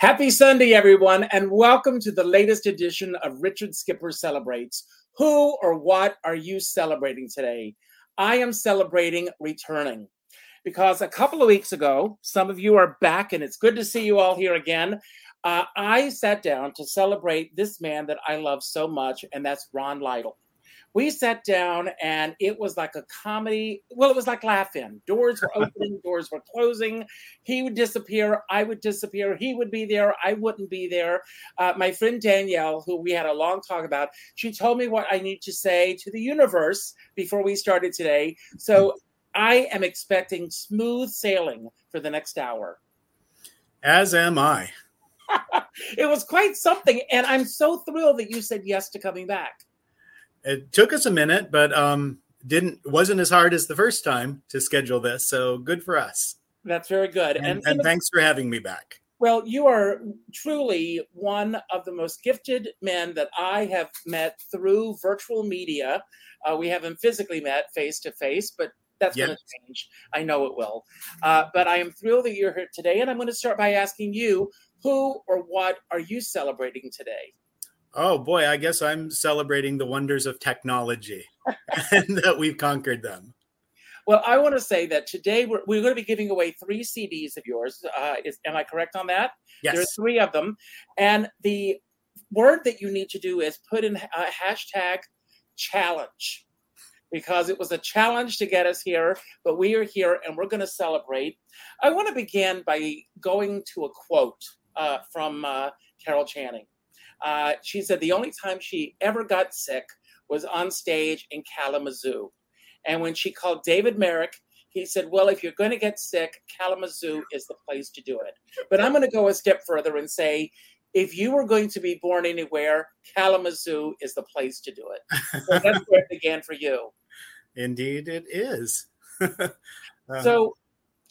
Happy Sunday, everyone, and welcome to the latest edition of Richard Skipper Celebrates. Who or what are you celebrating today? I am celebrating returning because a couple of weeks ago, some of you are back, and it's good to see you all here again. I sat down to celebrate this man that I love so much, and that's Ron Lytle. We sat down, and it was like a comedy. Well, it was like Laugh-In. Doors were opening, doors were closing. He would disappear. I would disappear. He would be there. I wouldn't be there. My friend Danielle, who we had a long talk about, she told me what I need to say to the universe before we started today. So I am expecting smooth sailing for the next hour. As am I. It was quite something, and I'm so thrilled that you said yes to coming back. It took us a minute, but wasn't as hard as the first time to schedule this. So good for us. That's very good. And thanks for having me back. Well, you are truly one of the most gifted men that I have met through virtual media. We haven't physically met face to face, but that's going to change. I know it will. But I am thrilled that you're here today. And I'm going to start by asking you, who or what are you celebrating today? Oh, boy, I guess I'm celebrating the wonders of technology and that we've conquered them. Well, I want to say that today we're going to be giving away 3 CDs of yours. Am I correct on that? Yes. There are 3 of them. And the word that you need to do is put in a hashtag challenge, because it was a challenge to get us here, but we are here and we're going to celebrate. I want to begin by going to a quote from Carol Channing. She said the only time she ever got sick was on stage in Kalamazoo. And when she called David Merrick, he said, well, if you're going to get sick, Kalamazoo is the place to do it. But I'm going to go a step further and say, if you were going to be born anywhere, Kalamazoo is the place to do it. So that's where it began for you. Indeed, it is. So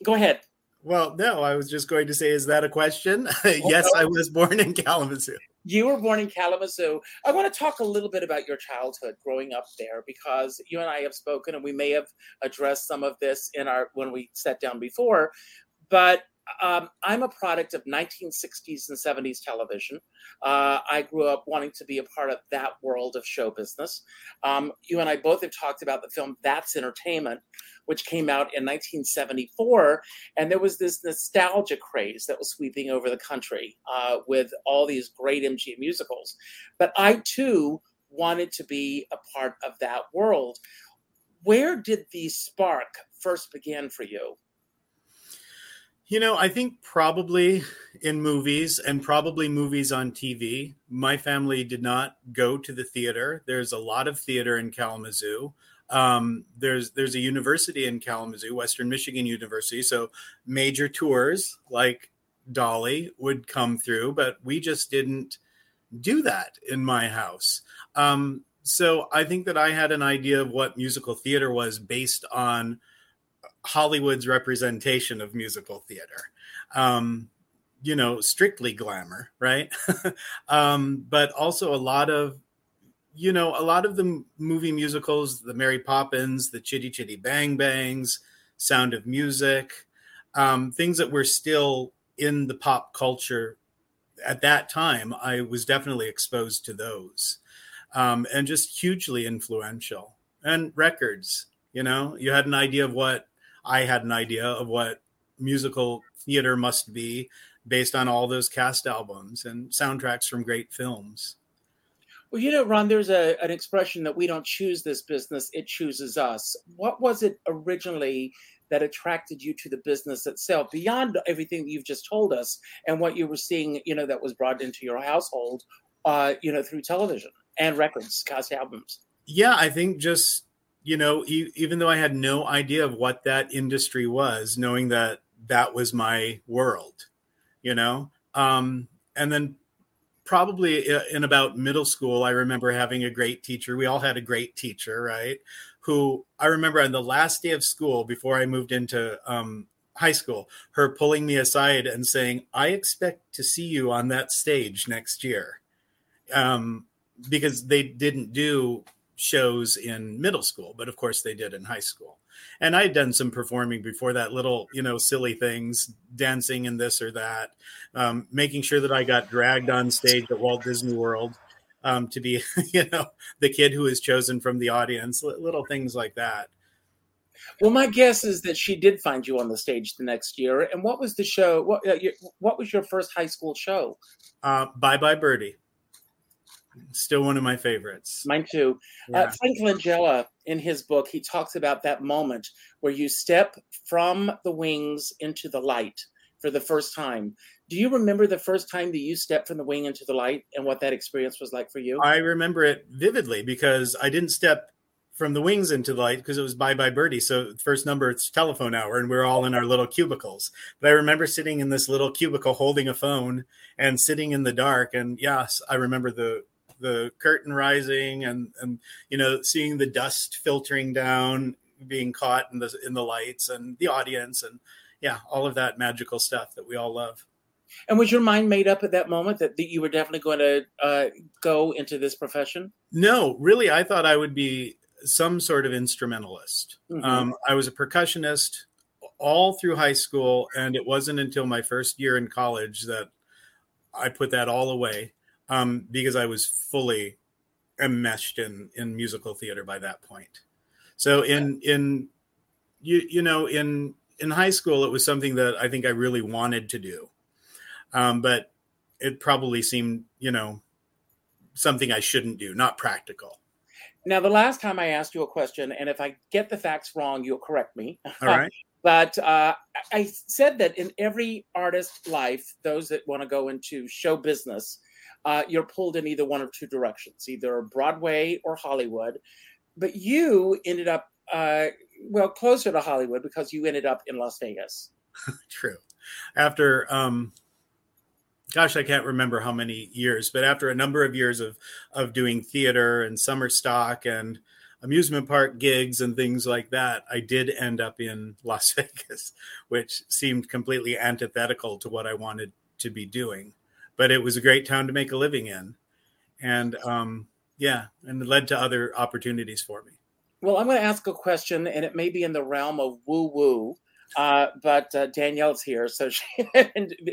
go ahead. Well, no, I was just going to say, is that a question? Yes, I was born in Kalamazoo. You were born in Kalamazoo. I want to talk a little bit about your childhood growing up there, because you and I have spoken, and we may have addressed some of this when we sat down before. But I'm a product of 1960s and 70s television. I grew up wanting to be a part of that world of show business. You and I both have talked about the film That's Entertainment, which came out in 1974. And there was this nostalgia craze that was sweeping over the country with all these great MGM musicals. But I, too, wanted to be a part of that world. Where did the spark first begin for you? You know, I think probably in movies and probably movies on TV. My family did not go to the theater. There's a lot of theater in Kalamazoo. There's a university in Kalamazoo, Western Michigan University. So major tours like Dolly would come through, but we just didn't do that in my house. So I think that I had an idea of what musical theater was based on Hollywood's representation of musical theater. You know, strictly glamour, right? But also a lot of the movie musicals, the Mary Poppins, the Chitty Chitty Bang Bangs, Sound of Music, things that were still in the pop culture at that time, I was definitely exposed to those and just hugely influential. And records, you know, you had an idea of what I had an idea of what musical theater must be based on all those cast albums and soundtracks from great films. Well, you know, Ron, there's an expression that we don't choose this business, it chooses us. What was it originally that attracted you to the business itself, beyond everything that you've just told us and what you were seeing, you know, that was brought into your household, you know, through television and records, cast albums? Yeah, I think just, you know, even though I had no idea of what that industry was, knowing that that was my world, you know, and then probably in about middle school, I remember having a great teacher. We all had a great teacher, right? Who I remember on the last day of school before I moved into high school, her pulling me aside and saying, I expect to see you on that stage next year. Because they didn't do shows in middle school, but of course they did in high school. And I had done some performing before that, little, you know, silly things, dancing and this or that, making sure that I got dragged on stage at Walt Disney World to be, you know, the kid who is chosen from the audience, little things like that. Well, my guess is that she did find you on the stage the next year. And what was the show? What was your first high school show? Bye Bye Birdie. Still one of my favorites. Mine too. Yeah. Frank Langella, in his book, he talks about that moment where you step from the wings into the light for the first time. Do you remember the first time that you stepped from the wing into the light and what that experience was like for you? I remember it vividly because I didn't step from the wings into the light because it was Bye Bye Birdie. So first number, it's telephone hour, and we're all in our little cubicles. But I remember sitting in this little cubicle holding a phone and sitting in the dark. And yes, I remember the curtain rising and, you know, seeing the dust filtering down, being caught in the lights and the audience and, yeah, all of that magical stuff that we all love. And was your mind made up at that moment that you were definitely going to go into this profession? No, really, I thought I would be some sort of instrumentalist. Mm-hmm. I was a percussionist all through high school, and it wasn't until my first year in college that I put that all away. Because I was fully enmeshed in musical theater by that point. So in high school, it was something that I think I really wanted to do. But it probably seemed, you know, something I shouldn't do, not practical. Now, the last time I asked you a question, and if I get the facts wrong, you'll correct me. All right. But I said that in every artist's life, those that want to go into show business, you're pulled in either one of two directions, either Broadway or Hollywood. But you ended up, closer to Hollywood because you ended up in Las Vegas. True. After, I can't remember how many years, but after a number of years of doing theater and summer stock and amusement park gigs and things like that, I did end up in Las Vegas, which seemed completely antithetical to what I wanted to be doing. But it was a great town to make a living in. And and it led to other opportunities for me. Well, I'm going to ask a question, and it may be in the realm of woo-woo, but Danielle's here, so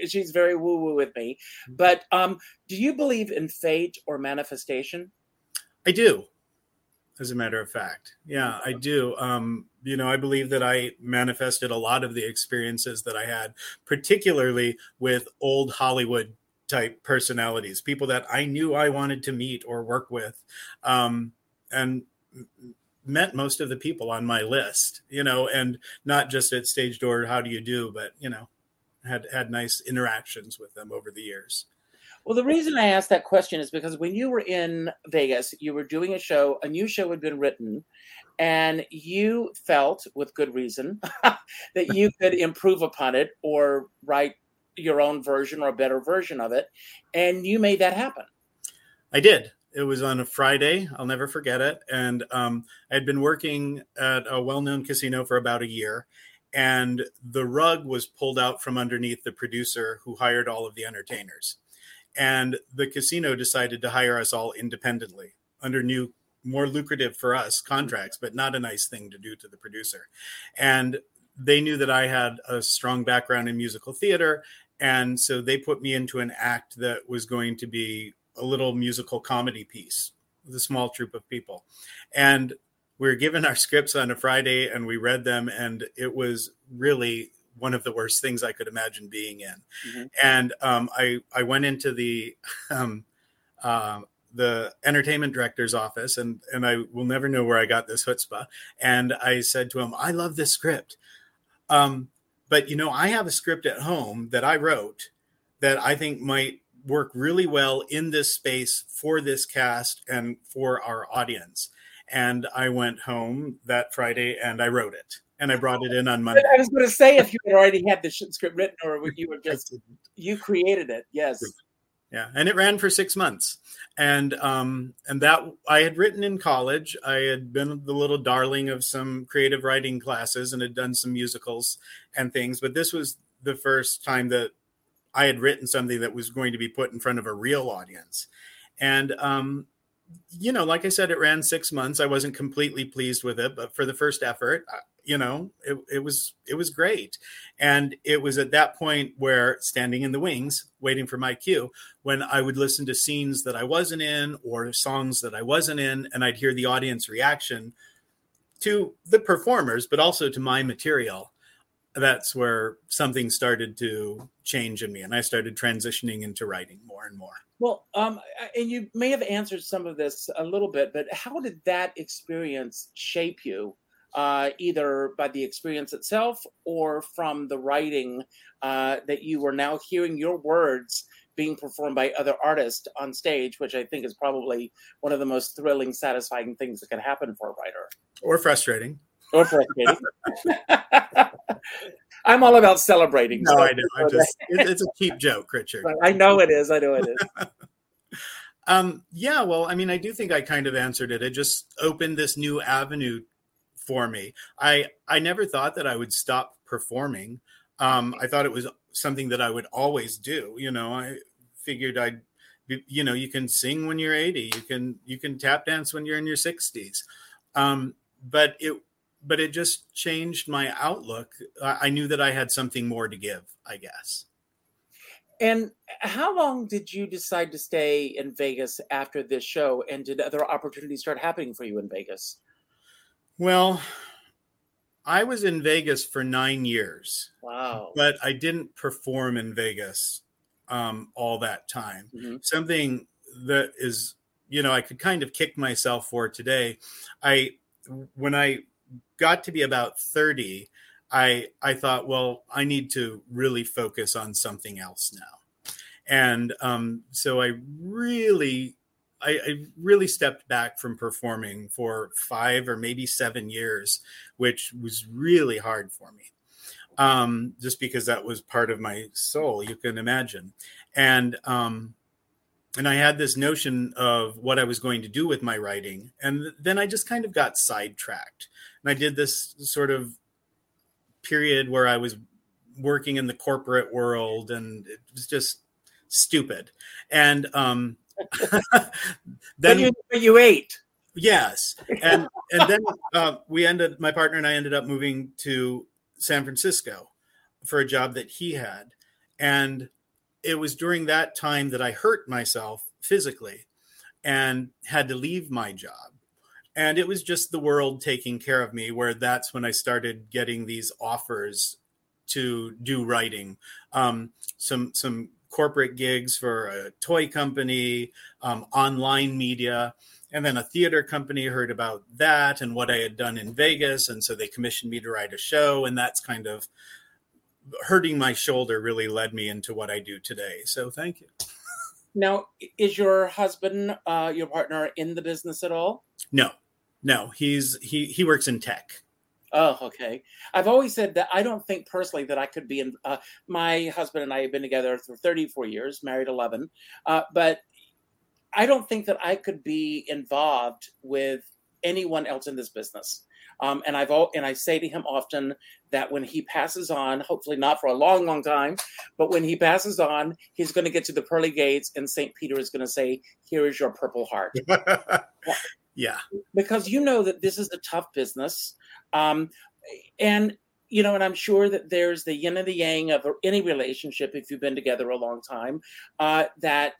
she's very woo-woo with me. But do you believe in fate or manifestation? I do, as a matter of fact. Yeah, I do. You know, I believe that I manifested a lot of the experiences that I had, particularly with old Hollywood type personalities, people that I knew I wanted to meet or work with, and met most of the people on my list, you know, and not just at Stage Door, how do you do, but, you know, had nice interactions with them over the years. Well, the reason I asked that question is because when you were in Vegas, you were doing a new show had been written, and you felt, with good reason, that you could improve upon it or write your own version or a better version of it. And you made that happen. I did. It was on a Friday. I'll never forget it. And I'd been working at a well-known casino for about a year. And the rug was pulled out from underneath the producer who hired all of the entertainers. And the casino decided to hire us all independently under new, more lucrative for us contracts, but not a nice thing to do to the producer. And they knew that I had a strong background in musical theater. And so they put me into an act that was going to be a little musical comedy piece with a small troupe of people. And we were given our scripts on a Friday and we read them, and it was really one of the worst things I could imagine being in. Mm-hmm. And I went into the entertainment director's office, and I will never know where I got this chutzpah. And I said to him, I love this script. But, you know, I have a script at home that I wrote that I think might work really well in this space for this cast and for our audience. And I went home that Friday and I wrote it. And I brought it in on Monday. I was going to say, if you had already had the script written, or you were just, you created it. Yes. Yeah. And it ran for 6 months. And that I had written in college. I had been the little darling of some creative writing classes and had done some musicals and things. But this was the first time that I had written something that was going to be put in front of a real audience. And, you know, like I said, it ran 6 months. I wasn't completely pleased with it, but for the first effort, you know, it was great. And it was at that point where, standing in the wings, waiting for my cue, when I would listen to scenes that I wasn't in or songs that I wasn't in, and I'd hear the audience reaction to the performers, but also to my material. That's where something started to change in me, and I started transitioning into writing more and more. Well, and you may have answered some of this a little bit, but how did that experience shape you? Either by the experience itself or from the writing that you were now hearing your words being performed by other artists on stage, which I think is probably one of the most thrilling, satisfying things that can happen for a writer. Or frustrating. Or frustrating. I'm all about celebrating. No, so I know. It's a cheap joke, Richard. I know it is. Yeah, well, I mean, I do think I kind of answered it. It just opened this new avenue for me. I never thought that I would stop performing. I thought it was something that I would always do. You know, I figured I'd, you know, you can sing when you're 80, you can tap dance when you're in your 60s. But it just changed my outlook. I knew that I had something more to give, I guess. And how long did you decide to stay in Vegas after this show? And did other opportunities start happening for you in Vegas? Well, I was in Vegas for 9 years. Wow. But I didn't perform in Vegas all that time. Mm-hmm. Something that is, you know, I could kind of kick myself for today. When I got to be about 30, I thought, well, I need to really focus on something else now. And so I really stepped back from performing for 5 or maybe 7 years, which was really hard for me, just because that was part of my soul, you can imagine. And I had this notion of what I was going to do with my writing. And then I just kind of got sidetracked. And I did this sort of period where I was working in the corporate world, and it was just stupid. And then you ate. Yes. And then my partner and I ended up moving to San Francisco for a job that he had. And it was during that time that I hurt myself physically and had to leave my job. And it was just the world taking care of me, where that's when I started getting these offers to do writing. Some corporate gigs for a toy company, online media, and then a theater company heard about that and what I had done in Vegas. And so they commissioned me to write a show. And that's kind of hurting my shoulder really led me into what I do today. So thank you. Now, is your husband, your partner, in the business at all? No, he works in tech. Oh, okay. I've always said that I don't think personally that I could be in, my husband and I have been together for 34 years, married 11, but I don't think that I could be involved with anyone else in this business. And I say to him often that when he passes on, hopefully not for a long, long time, but when he passes on, he's going to get to the pearly gates and St. Peter is going to say, here is your Purple Heart. Yeah. Because you know that this is a tough business. And, you know, and I'm sure that there's the yin and the yang of any relationship, if you've been together a long time, that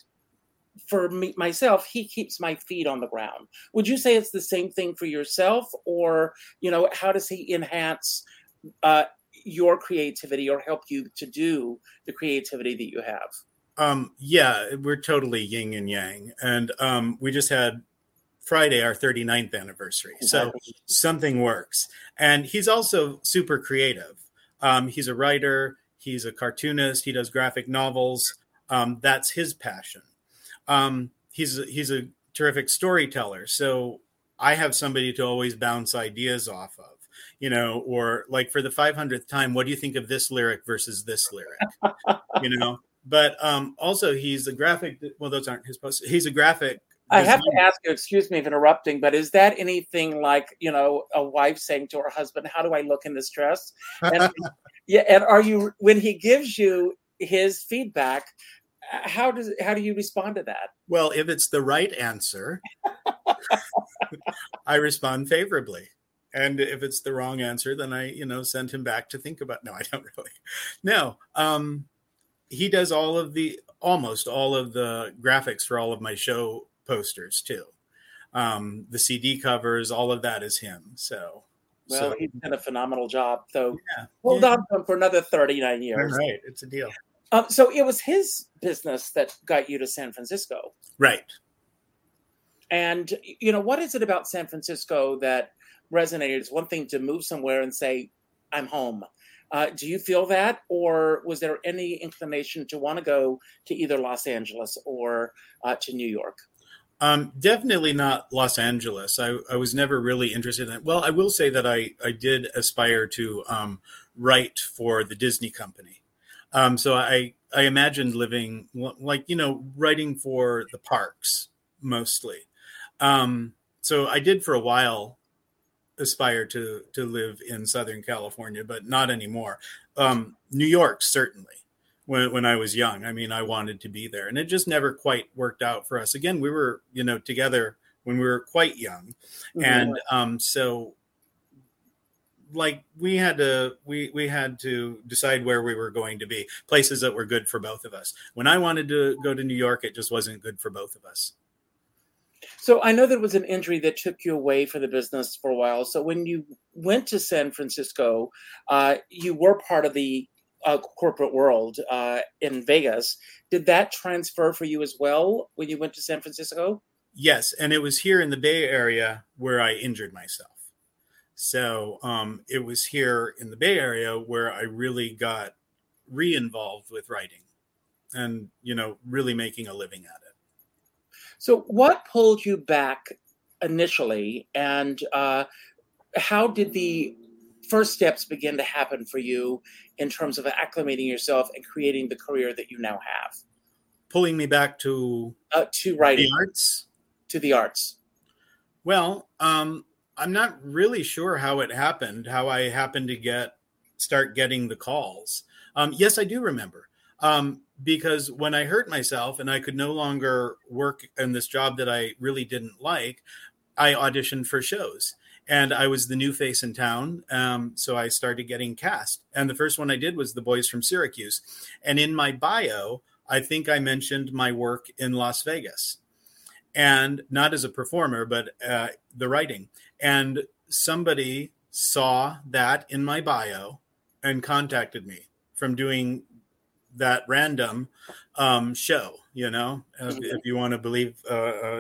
for me, myself, he keeps my feet on the ground. Would you say it's the same thing for yourself, or, you know, how does he enhance your creativity or help you to do the creativity that you have? Yeah, we're totally yin and yang. And we just had Friday, our 39th anniversary. Exactly. So something works. And he's also super creative. He's a writer. He's a cartoonist. He does graphic novels. That's his passion. He's a terrific storyteller. So I have somebody to always bounce ideas off of, you know, or like for the 500th time, what do you think of this lyric versus this lyric, you know? But also he's a graphic, well, those aren't his posts. He's a graphic. I have to ask you, excuse me for interrupting, but is that anything like, you know, a wife saying to her husband, how do I look in this dress? And, yeah, and are you, when he gives you his feedback, how do you respond to that? Well, if it's the right answer, I respond favorably. And if it's the wrong answer, then I, you know, send him back to think about. No, I don't really. No. He does almost all of the graphics for all of my show posters too. The CD covers, all of that is him. So he's done a phenomenal job. So yeah. Hold on to him for another 39 years. All right. It's a deal. So it was his business that got you to San Francisco. Right. And, you know, what is it about San Francisco that resonated? It's one thing to move somewhere and say, I'm home. Do you feel that? Or was there any inclination to want to go to either Los Angeles or to New York? Definitely not Los Angeles. I was never really interested in it. Well, I will say that I did aspire to write for the Disney company. So I imagined living like, you know, writing for the parks mostly. So I did for a while aspire to live in Southern California, but not anymore. New York, certainly, when I was young. I mean, I wanted to be there, and it just never quite worked out for us. Again, we were, you know, together when we were quite young. Mm-hmm. And so like we had to decide where we were going to be, places that were good for both of us. When I wanted to go to New York, it just wasn't good for both of us. So I know there was an injury that took you away from the business for a while. So when you went to San Francisco, you were part of the corporate world in Vegas. Did that transfer for you as well when you went to San Francisco? Yes. And it was here in the Bay Area where I injured myself. So it was here in the Bay Area where I really got re-involved with writing and, you know, really making a living at it. So what pulled you back initially, and how did the first steps begin to happen for you in terms of acclimating yourself and creating the career that you now have? Pulling me back to writing, the arts? To the arts. Well, I'm not really sure how it happened, how I happened to start getting the calls. Yes, I do remember, because when I hurt myself and I could no longer work in this job that I really didn't like, I auditioned for shows, and I was the new face in town. So I started getting cast, and the first one I did was The Boys from Syracuse. And in my bio, I think I mentioned my work in Las Vegas, and not as a performer, but the writing. And somebody saw that in my bio and contacted me from doing that random show, you know, if you want to believe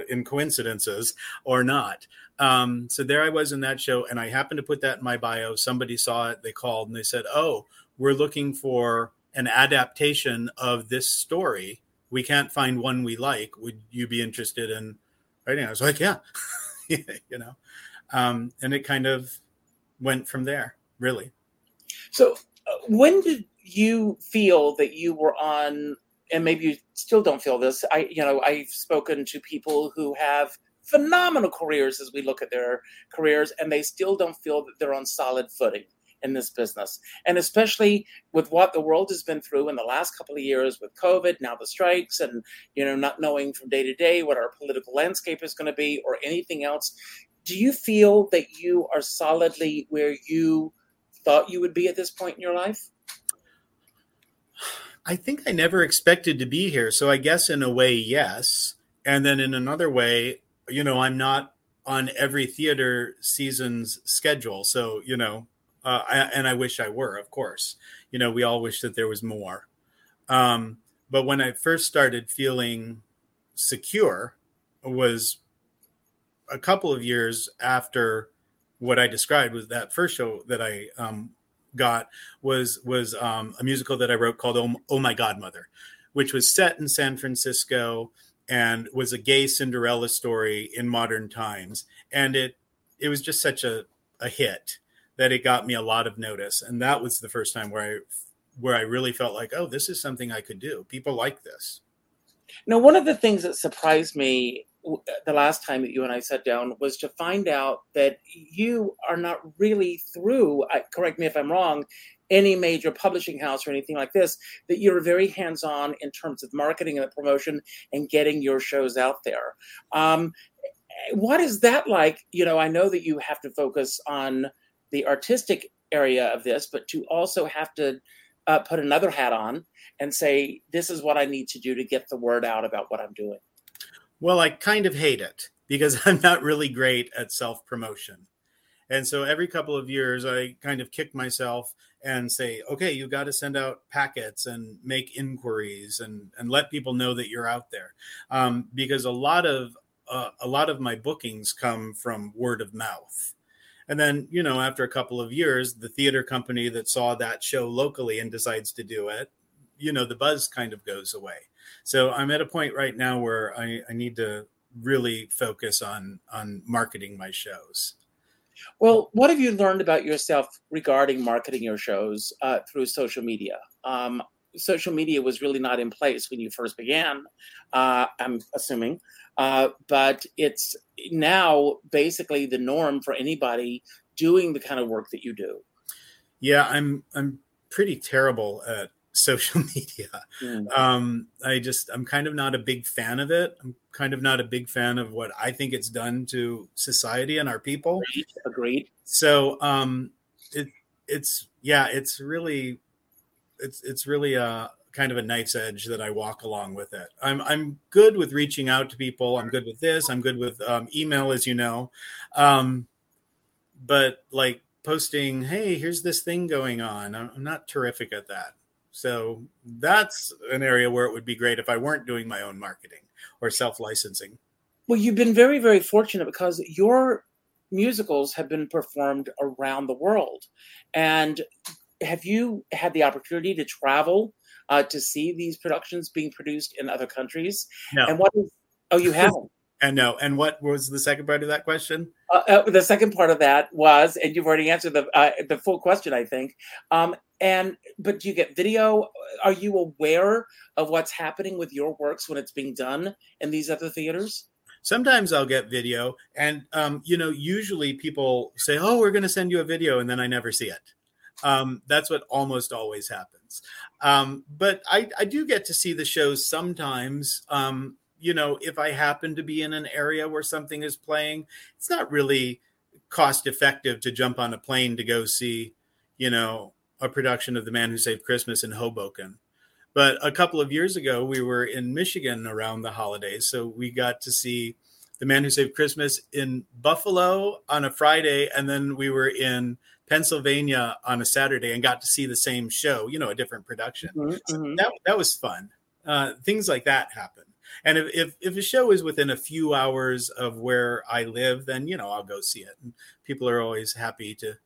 in coincidences or not. So there I was in that show, and I happened to put that in my bio. Somebody saw it, they called, and they said, oh, we're looking for an adaptation of this story. We can't find one we like. Would you be interested in writing? I was like, yeah, you know, and it kind of went from there, really. So when did you feel that you were on, and maybe you still don't feel this, I've spoken to people who have phenomenal careers as we look at their careers, and they still don't feel that they're on solid footing in this business. And especially with what the world has been through in the last couple of years with COVID, now the strikes, and, you know, not knowing from day to day what our political landscape is going to be or anything else. Do you feel that you are solidly where you thought you would be at this point in your life? I think I never expected to be here. So I guess in a way, yes. And then in another way, you know, I'm not on every theater season's schedule. So, you know, I wish I were, of course. You know, we all wish that there was more. But when I first started feeling secure was a couple of years after what I described was that first show that I got was a musical that I wrote called Oh My Godmother, which was set in San Francisco and was a gay Cinderella story in modern times. And it was just such a hit that it got me a lot of notice. And that was the first time where I really felt like, oh, this is something I could do. People like this. Now, one of the things that surprised me the last time that you and I sat down was to find out that you are not really through, correct me if I'm wrong, any major publishing house or anything like this, that you're very hands-on in terms of marketing and promotion and getting your shows out there. What is that like? You know, I know that you have to focus on the artistic area of this, but to also have to put another hat on and say, this is what I need to do to get the word out about what I'm doing. Well, I kind of hate it because I'm not really great at self-promotion. And so every couple of years, I kind of kick myself and say, okay, you got to send out packets and make inquiries and let people know that you're out there. Because a lot of my bookings come from word of mouth. And then, you know, after a couple of years, the theater company that saw that show locally and decides to do it, you know, the buzz kind of goes away. So I'm at a point right now where I need to really focus on marketing my shows. Well, what have you learned about yourself regarding marketing your shows through social media? Social media was really not in place when you first began, I'm assuming. But it's now basically the norm for anybody doing the kind of work that you do. Yeah, I'm pretty terrible at social media. I'm kind of not a big fan of it. I'm kind of not a big fan of what I think it's done to society and our people. Agreed. So it's really a kind of a knife's edge that I walk along with it. I'm good with reaching out to people. I'm good with this. I'm good with email, as you know. But like posting, hey, here's this thing going on. I'm not terrific at that. So that's an area where it would be great if I weren't doing my own marketing or self-licensing. Well, you've been very, very fortunate because your musicals have been performed around the world. And have you had the opportunity to travel to see these productions being produced in other countries? No. And you haven't? And no. And what was the second part of that question? The second part of that was, and you've already answered the full question, I think. But do you get video? Are you aware of what's happening with your works when it's being done in these other theaters? Sometimes I'll get video. And, you know, usually people say, oh, we're going to send you a video. And then I never see it. That's what almost always happens. But I do get to see the shows sometimes. You know, if I happen to be in an area where something is playing, it's not really cost effective to jump on a plane to go see, you know, a production of The Man Who Saved Christmas in Hoboken. But a couple of years ago, we were in Michigan around the holidays. So we got to see The Man Who Saved Christmas in Buffalo on a Friday. And then we were in Pennsylvania on a Saturday and got to see the same show, you know, a different production. Mm-hmm. So that was fun. Things like that happen. And if a show is within a few hours of where I live, then, you know, I'll go see it. And people are always happy to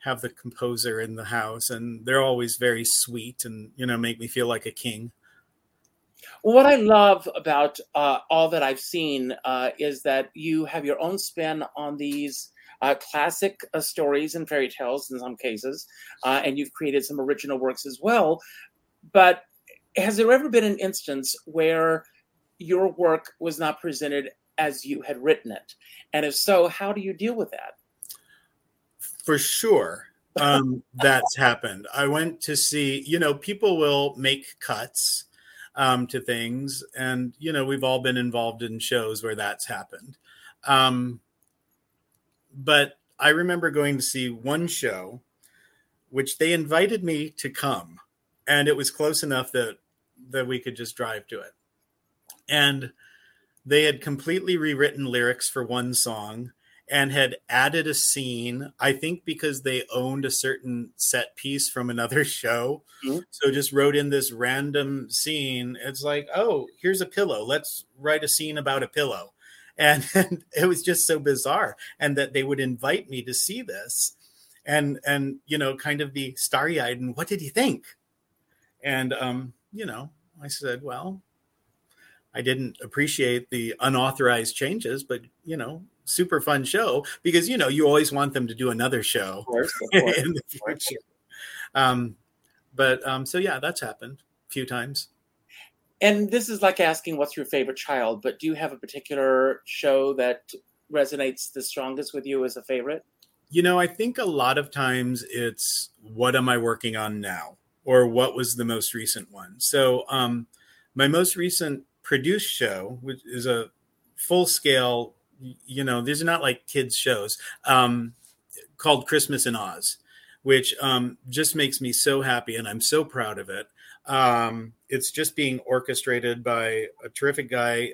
have the composer in the house, and they're always very sweet and, you know, make me feel like a king. What I love about all that I've seen is that you have your own spin on these classic stories and fairy tales in some cases, and you've created some original works as well. But has there ever been an instance where your work was not presented as you had written it? And if so, how do you deal with that? For sure. That's happened. I went to see, you know, people will make cuts to things. And, you know, we've all been involved in shows where that's happened. But I remember going to see one show, which they invited me to come. And it was close enough that we could just drive to it. And They had completely rewritten lyrics for one song and had added a scene, I think because they owned a certain set piece from another show. Mm-hmm. So just wrote in this random scene. It's like, oh, here's a pillow. Let's write a scene about a pillow. And it was just so bizarre. And that they would invite me to see this and you know, kind of be starry-eyed. And what did you think? And, you know, I said, well, I didn't appreciate the unauthorized changes, but, you know, super fun show because, you know, you always want them to do another show of course. In the future. So, yeah, that's happened a few times. And this is like asking what's your favorite child, but do you have a particular show that resonates the strongest with you as a favorite? You know, I think a lot of times it's what am I working on now or what was the most recent one? So my most recent produced show, which is a full scale, you know, these are not like kids shows, called Christmas in Oz, which just makes me so happy. And I'm so proud of it. It's just being orchestrated by a terrific guy,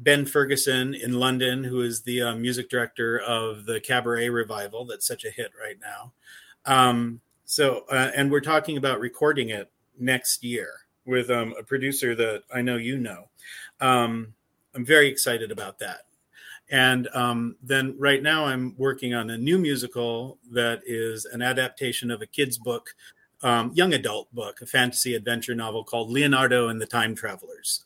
Ben Ferguson in London, who is the music director of the Cabaret revival. That's such a hit right now. And we're talking about recording it next year with a producer that I know you know. I'm very excited about that. And then right now I'm working on a new musical that is an adaptation of a kid's book, young adult book, a fantasy adventure novel called Leonardo and the Time Travelers.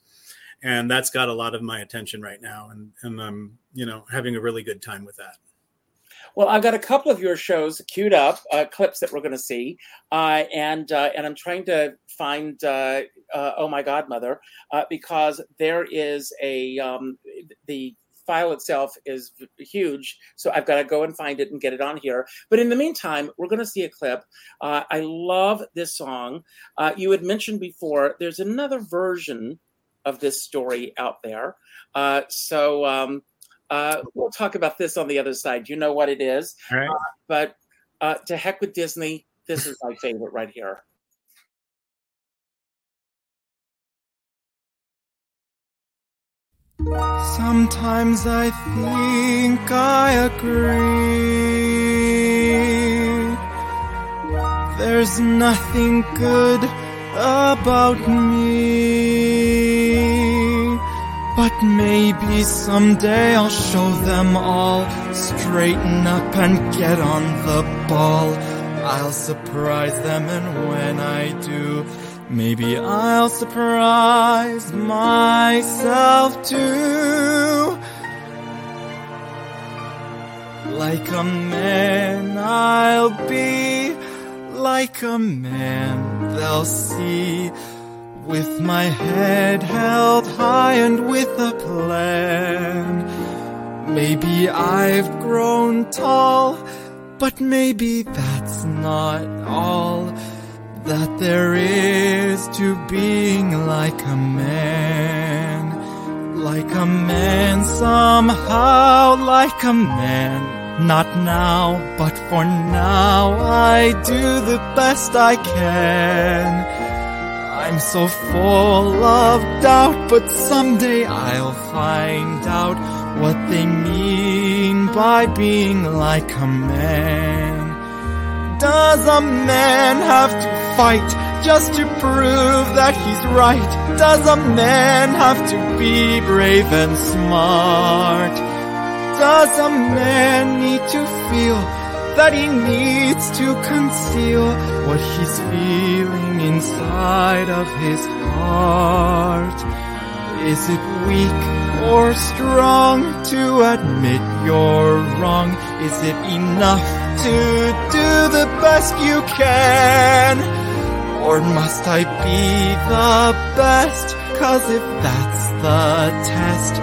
And that's got a lot of my attention right now. And I'm, you know, having a really good time with that. Well, I've got a couple of your shows queued up, clips that we're going to see. And I'm trying to find Oh My Godmother, because there is the file itself is huge. So I've got to go and find it and get it on here. But in the meantime, we're going to see a clip. I love this song. You had mentioned before, there's another version of this story out there. We'll talk about this on the other side. You know what it is. All right. But to heck with Disney, this is my favorite right here. Sometimes I think I agree. There's nothing good about me. But maybe someday I'll show them all. Straighten up and get on the ball. I'll surprise them, and when I do, maybe I'll surprise myself too. Like a man I'll be, like a man they'll see. With my head held high and with a plan. Maybe I've grown tall, but maybe that's not all that there is to being like a man. Like a man somehow, like a man. Not now, but for now I do the best I can. I'm so full of doubt, but someday I'll find out what they mean by being like a man. Does a man have to fight just to prove that he's right? Does a man have to be brave and smart? Does a man need to feel that he needs to conceal what he's feeling inside of his heart? Is it weak or strong to admit you're wrong? Is it enough to do the best you can? Or must I be the best? 'Cause if that's the test,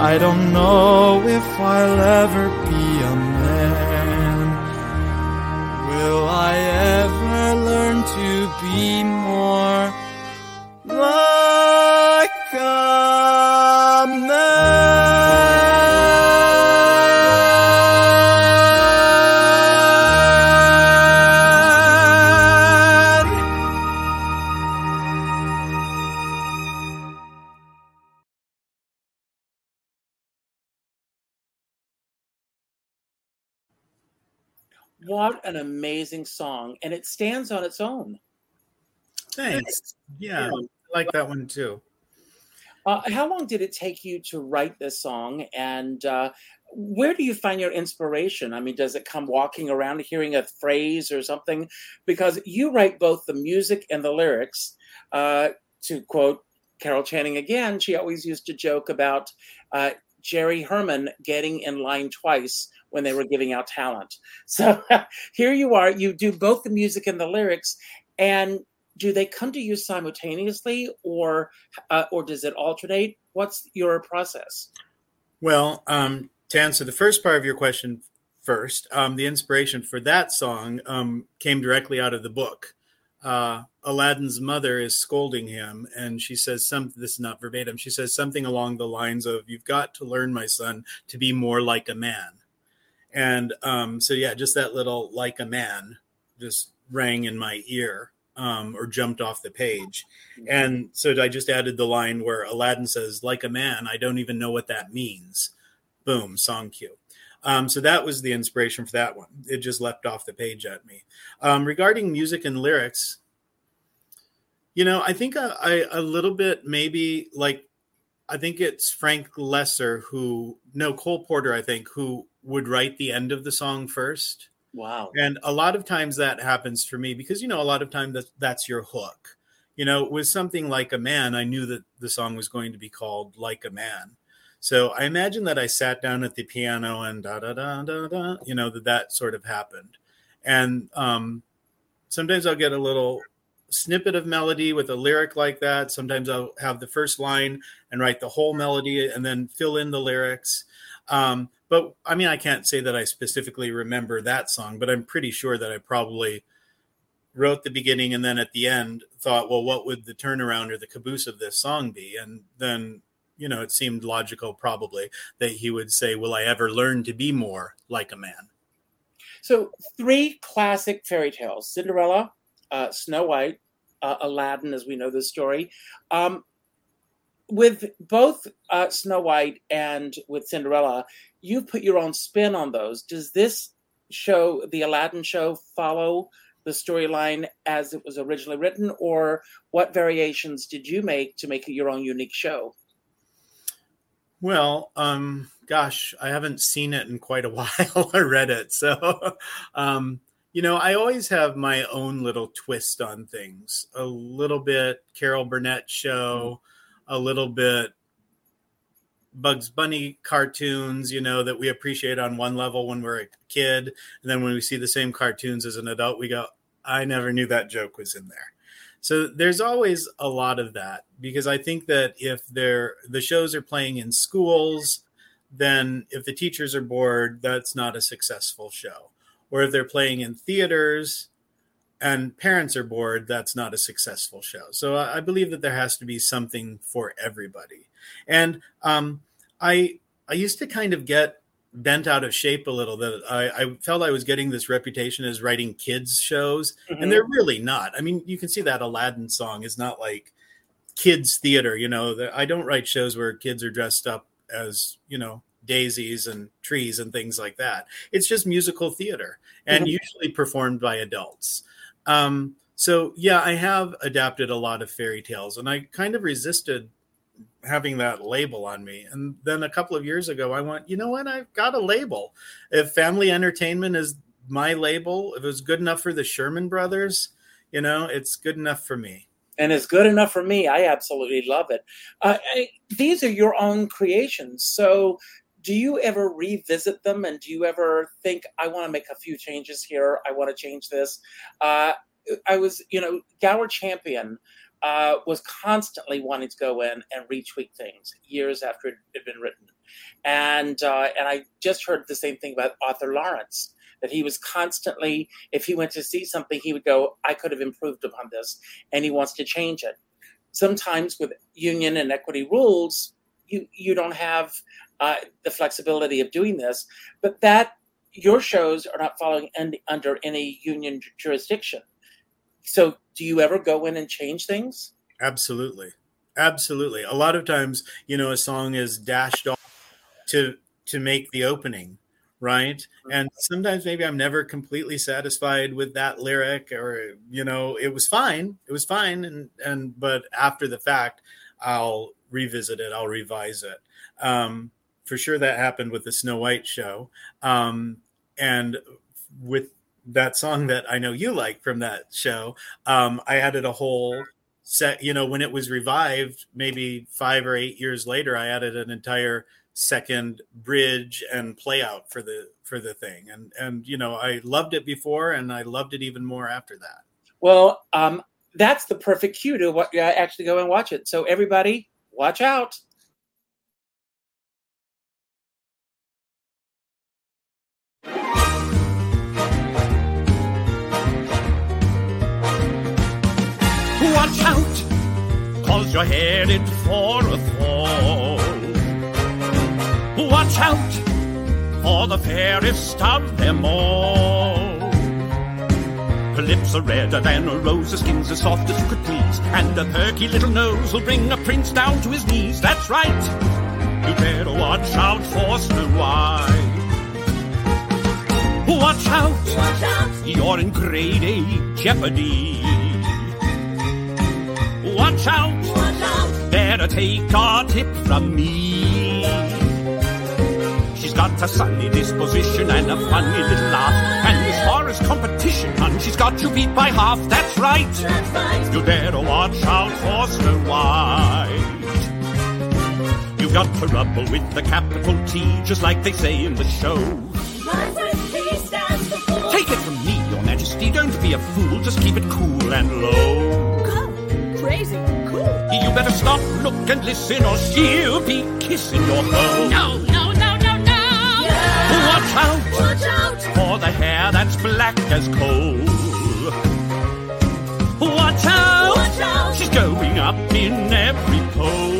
I don't know if I'll ever be a man. Will I ever learn to be more like a man? What an amazing song. And it stands on its own. Thanks. Yeah, I like that one too. How long did it take you to write this song? And where do you find your inspiration? I mean, does it come walking around hearing a phrase or something? Because you write both the music and the lyrics. To quote Carol Channing again, she always used to joke about Jerry Herman getting in line twice when they were giving out talent. So here you are, you do both the music and the lyrics. And do they come to you simultaneously, or does it alternate? What's your process? Well, to answer the first part of your question first, the inspiration for that song came directly out of the book. Aladdin's mother is scolding him, and she says something, this is not verbatim, she says something along the lines of, "You've got to learn, my son, to be more like a man." And so, yeah, just that little "like a man" just rang in my ear. Or jumped off the page. And so I just added the line where Aladdin says, "Like a man, I don't even know what that means." Boom, song cue. So that was the inspiration for that one. It just leapt off the page at me. Regarding music and lyrics, you know, I think a little bit maybe like, I think it's Frank Lesser Cole Porter, I think, who would write the end of the song first. Wow. And a lot of times that happens for me because, you know, a lot of times that's your hook. You know, with something "Like a Man," I knew that the song was going to be called "Like a Man." So I imagine that I sat down at the piano and da da da da da, you know, that sort of happened. And sometimes I'll get a little snippet of melody with a lyric like that. Sometimes I'll have the first line and write the whole melody and then fill in the lyrics. But I mean, I can't say that I specifically remember that song, but I'm pretty sure that I probably wrote the beginning and then at the end thought, well, what would the turnaround or the caboose of this song be? And then, you know, it seemed logical probably that he would say, "Will I ever learn to be more like a man?" So 3 classic fairy tales, Cinderella, Snow White, Aladdin, as we know the story. With both Snow White and with Cinderella, you put your own spin on those. Does this show, the Aladdin show, follow the storyline as it was originally written, or what variations did you make to make it your own unique show? Well, gosh, I haven't seen it in quite a while. I read it. So, you know, I always have my own little twist on things. A little bit Carol Burnett show, a little bit Bugs Bunny cartoons, you know, that we appreciate on one level when we're a kid. And then when we see the same cartoons as an adult, we go, "I never knew that joke was in there." So there's always a lot of that, because I think that if the shows are playing in schools, then if the teachers are bored, that's not a successful show. Or if they're playing in theaters and parents are bored, that's not a successful show. So I believe that there has to be something for everybody. And I used to kind of get bent out of shape a little, that I felt I was getting this reputation as writing kids shows, and they're really not. I mean, you can see that Aladdin song is not like kids theater, you know. I don't write shows where kids are dressed up as, you know, daisies and trees and things like that. It's just musical theater and usually performed by adults. So, yeah, I have adapted a lot of fairy tales, and I kind of resisted having that label on me. And then a couple of years ago, I went, you know what? I've got a label. If family entertainment is my label, if it was good enough for the Sherman Brothers, you know, it's good enough for me. And it's good enough for me. I absolutely love it. These are your own creations. So do you ever revisit them? And do you ever think, I want to make a few changes here. I want to change this. Gower Champion was constantly wanting to go in and retweet things years after it had been written. And I just heard the same thing about Arthur Lawrence, that he was constantly, if he went to see something, he would go, "I could have improved upon this," and he wants to change it. Sometimes with union and equity rules, you don't have the flexibility of doing this, but that your shows are not following under any union jurisdiction. So do you ever go in and change things? Absolutely. Absolutely. A lot of times, you know, a song is dashed off to make the opening, right? And sometimes maybe I'm never completely satisfied with that lyric, or, you know, it was fine. And but after the fact, I'll revisit it. I'll revise it. For sure that happened with the Snow White show. And with that song that I know you like from that show, I added a whole set, you know, when it was revived, maybe 5 or 8 years later, I added an entire second bridge and play out for the thing. And, you know, I loved it before and I loved it even more after that. Well, that's the perfect cue to actually go and watch it. So everybody watch out. Watch out, 'cause you're headed for a fall. Watch out for the fairest of them all. Her lips are redder than a rose, her skin's as soft as you could please, and her perky little nose will bring a prince down to his knees. That's right, you better watch out for Snow White. Watch out, watch out, you're in grade A jeopardy. Watch out, watch out, better take a tip from me. She's got a sunny disposition and a funny little laugh, and as far as competition, hun, she's got you beat by half. That's right, that's right, you better watch out for Snow White. You've got to rubble with the capital T, just like they say in the show. Take it from me, Your Majesty, don't be a fool, just keep it cool and low. Crazy, cool. You better stop, look, and listen, or she'll be kissing your hole. No, no, no, no, no. Yeah. Watch out for the hair that's black as coal. Watch out, she's going up in every poll.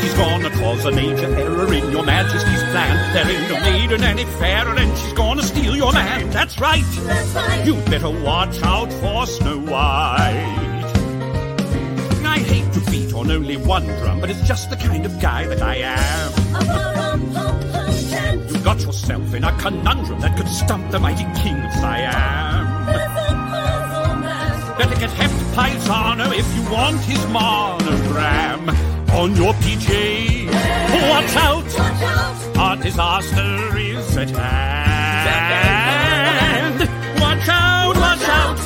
She's gonna cause a major error in Your Majesty's plan. There ain't no maiden any fairer, and she's gonna steal your man. That's right, that's right. You better watch out for Snow White. I hate to beat on only one drum, but it's just the kind of guy that I am. You got yourself in a conundrum that could stump the mighty king of Siam. Better get heft paisano if you want his monogram on your PJ. Watch out, watch out, a disaster is at hand. Watch out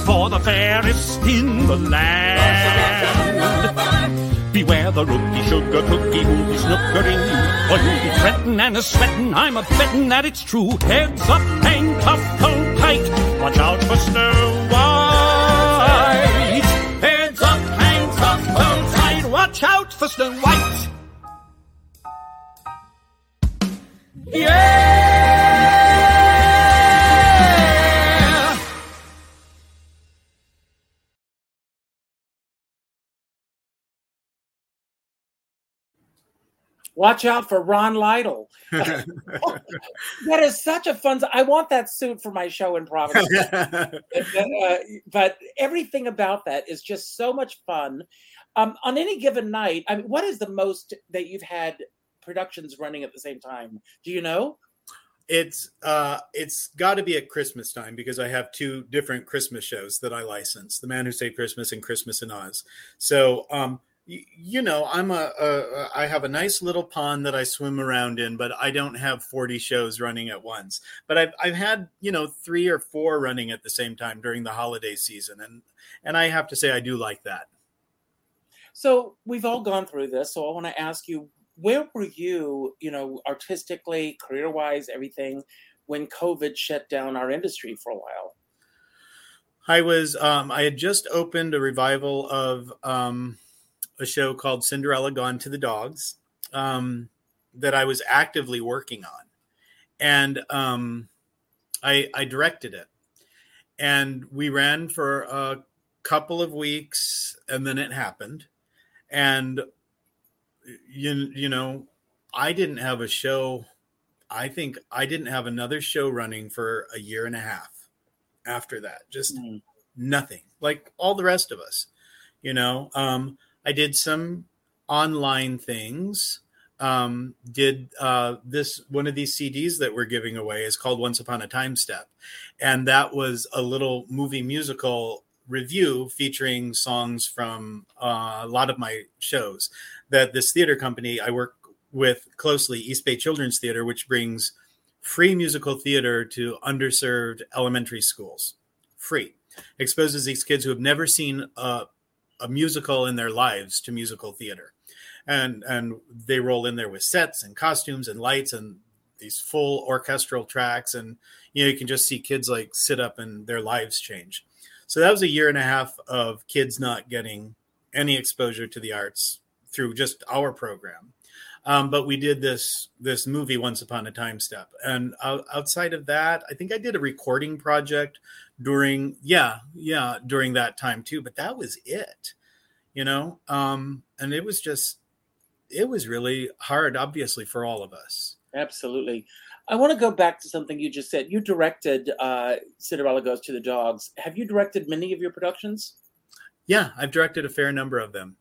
for the fairest in the land. Beware the rookie sugar cookie who'll be snookering you, or you'll be fretting and a-sweating. I'm a-betting that it's true. Heads up, hang tough, hold tight. Watch out for Snow White. Heads up, hang tough, hold tight. Watch out for Snow White. Yeah! Watch out for Ron Lytle. Oh, that is such a fun. I want that suit for my show in Providence. But everything about that is just so much fun. On any given night, I mean, what is the most that you've had productions running at the same time? Do you know? It's got to be at Christmas time, because I have two different Christmas shows that I license: The Man Who Saved Christmas and Christmas in Oz. So you know, I have a nice little pond that I swim around in, but I don't have 40 shows running at once. But I've had, you know, 3 or 4 running at the same time during the holiday season, and I have to say I do like that. So we've all gone through this, so I want to ask you, where were you, you know, artistically, career-wise, everything, when COVID shut down our industry for a while? I was, I had just opened a revival of a show called Cinderella Gone to the Dogs that I was actively working on. And I directed it. And we ran for a couple of weeks, and then it happened. And You know, I didn't have a show. I think I didn't have another show running for a year and a half after that. Just nothing, like all the rest of us, you know. I did some online things. did this one of these CDs that we're giving away is called Once Upon a Time Step. And that was a little movie musical review featuring songs from a lot of my shows that this theater company I work with closely, East Bay Children's Theater, which brings free musical theater to underserved elementary schools. Free. Exposes these kids who have never seen a musical in their lives to musical theater. And they roll in there with sets and costumes and lights and these full orchestral tracks. And, you know, you can just see kids like sit up and their lives change. So that was a year and a half of kids not getting any exposure to the arts through just our program. But we did this movie, Once Upon a Time Step. And outside of that, I think I did a recording project during that time too. But that was it, you know. And it was really hard, obviously, for all of us. Absolutely. I want to go back to something you just said. You directed Cinderella Goes to the Dogs. Have you directed many of your productions? Yeah, I've directed a fair number of them,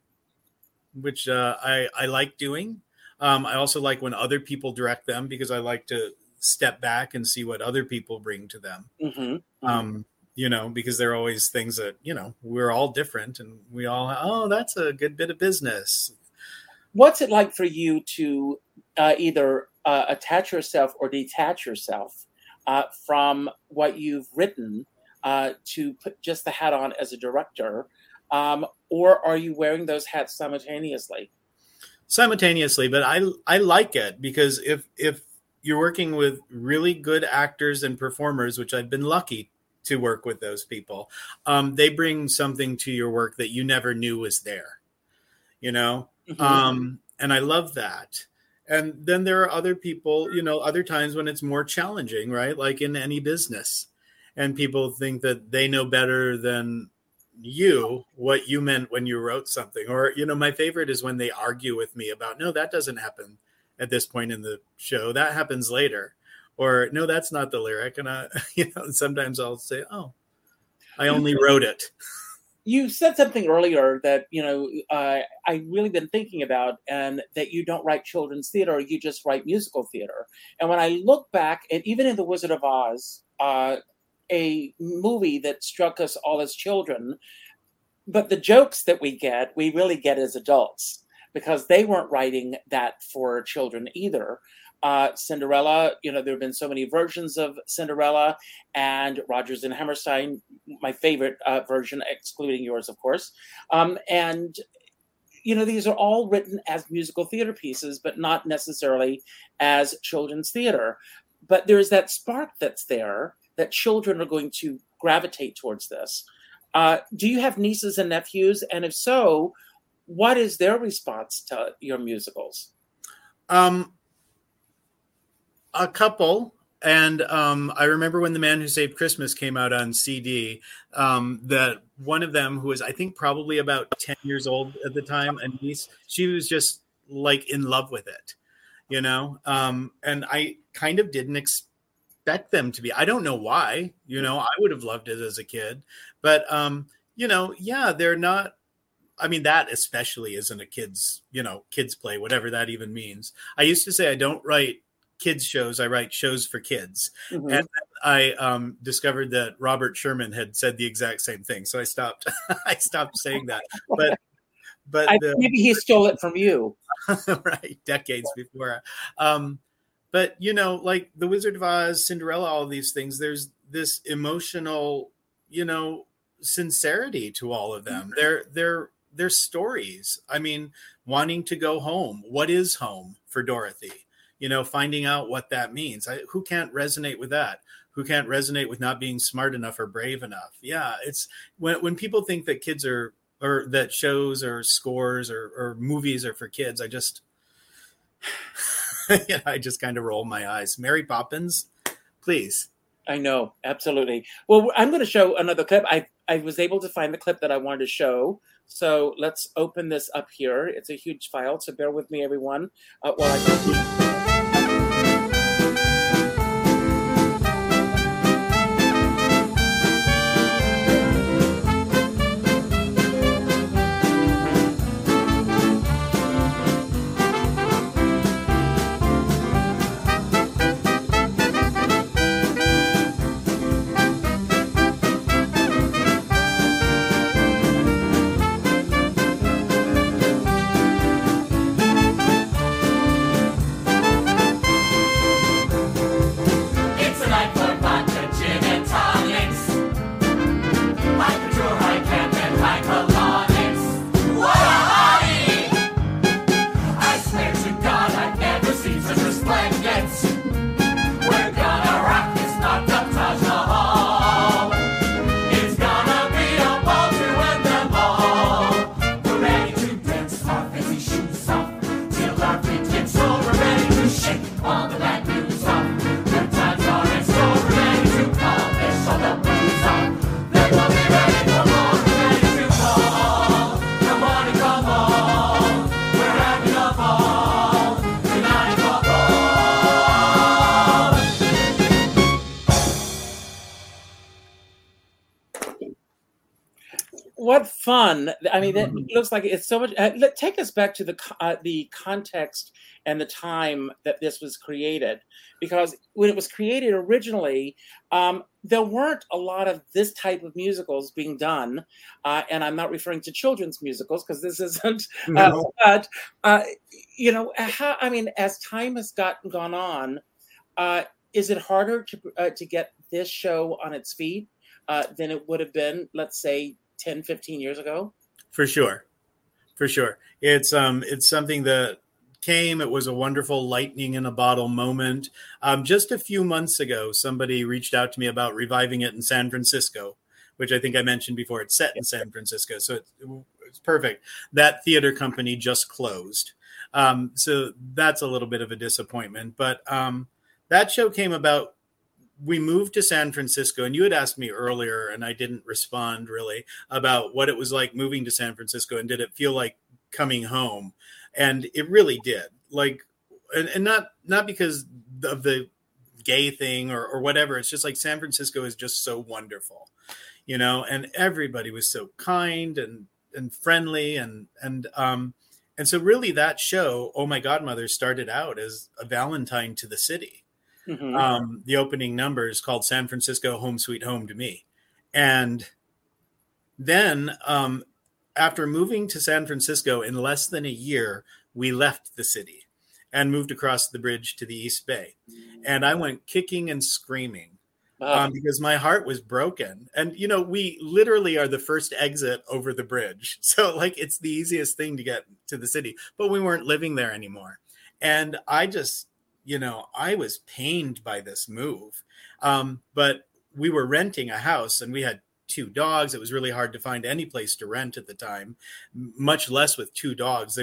which I like doing. I also like when other people direct them because I like to step back and see what other people bring to them. Mm-hmm. You know, because there are always things that, you know, we're all different and we all, that's a good bit of business. What's it like for you to either attach yourself or detach yourself from what you've written to put just the hat on as a director? Or are you wearing those hats simultaneously? Simultaneously, but I like it because if you're working with really good actors and performers, which I've been lucky to work with those people, they bring something to your work that you never knew was there, you know? Mm-hmm. And I love that. And then there are other people, you know, other times when it's more challenging, right? Like in any business, and people think that they know better than you what you meant when you wrote something. Or, you know, my favorite is when they argue with me about, no, that doesn't happen at this point in the show, that happens later, or no, that's not the lyric. And I, you know, sometimes I'll say, oh, I only wrote it. You said something earlier that, you know, I really been thinking about, and that you don't write children's theater, you just write musical theater. And when I look back, and even in The Wizard of Oz, a movie that struck us all as children, but the jokes that we get, we really get as adults, because they weren't writing that for children either. Cinderella, you know, there have been so many versions of Cinderella, and Rodgers and Hammerstein, my favorite version, excluding yours, of course. And, you know, these are all written as musical theater pieces, but not necessarily as children's theater. But there's that spark that's there, that children are going to gravitate towards this. Do you have nieces and nephews? And if so, what is their response to your musicals? A couple. And I remember when The Man Who Saved Christmas came out on CD, that one of them, who was, I think, probably about 10 years old at the time, and niece, she was just like in love with it, you know? And I kind of didn't expect them to be. I don't know why, you know, I would have loved it as a kid, but, you know, yeah, they're not, I mean, that especially isn't a kid's, you know, kids play, whatever that even means. I used to say, I don't write kids shows. I write shows for kids. Mm-hmm. And I discovered that Robert Sherman had said the exact same thing. So I stopped, saying that, but maybe he stole it from you. Right. Decades before. But, you know, like The Wizard of Oz, Cinderella, all these things, there's this emotional, you know, sincerity to all of them. Mm-hmm. They're stories. I mean, wanting to go home. What is home for Dorothy? You know, finding out what that means. Who can't resonate with that? Who can't resonate with not being smart enough or brave enough? Yeah, it's when people think that kids are, or that shows or scores or movies are for kids, I just... Yeah, I just kind of roll my eyes. Mary Poppins, please. I know, absolutely. Well, I'm going to show another clip. I was able to find the clip that I wanted to show. So let's open this up here. It's a huge file, so bear with me, everyone, while I... fun. I mean, it looks like it's so much. Take us back to the context and the time that this was created, because when it was created originally, there weren't a lot of this type of musicals being done, and I'm not referring to children's musicals because this isn't. No. But you know, as time has gone on, is it harder to get this show on its feet than it would have been, let's say, 10, 15 years ago? For sure. It's something that came. It was a wonderful lightning in a bottle moment. Just a few months ago, somebody reached out to me about reviving it in San Francisco, which I think I mentioned before. It's set in San Francisco, so it's perfect. That theater company just closed. So that's a little bit of a disappointment. But that show came about. We moved to San Francisco, and you had asked me earlier, and I didn't respond really, about what it was like moving to San Francisco and did it feel like coming home? And it really did. Like, and not because of the gay thing or whatever. It's just like San Francisco is just so wonderful, you know, and everybody was so kind and friendly and so really that show, Oh My Godmother, started out as a Valentine to the city. Mm-hmm. The opening number is called San Francisco Home Sweet Home to Me. And then after moving to San Francisco in less than a year, we left the city and moved across the bridge to the East Bay. And I went kicking and screaming because my heart was broken. And, you know, we literally are the first exit over the bridge. So, like, it's the easiest thing to get to the city. But we weren't living there anymore. And I just... You know, I was pained by this move, but we were renting a house and we had two dogs. It was really hard to find any place to rent at the time, much less with two dogs.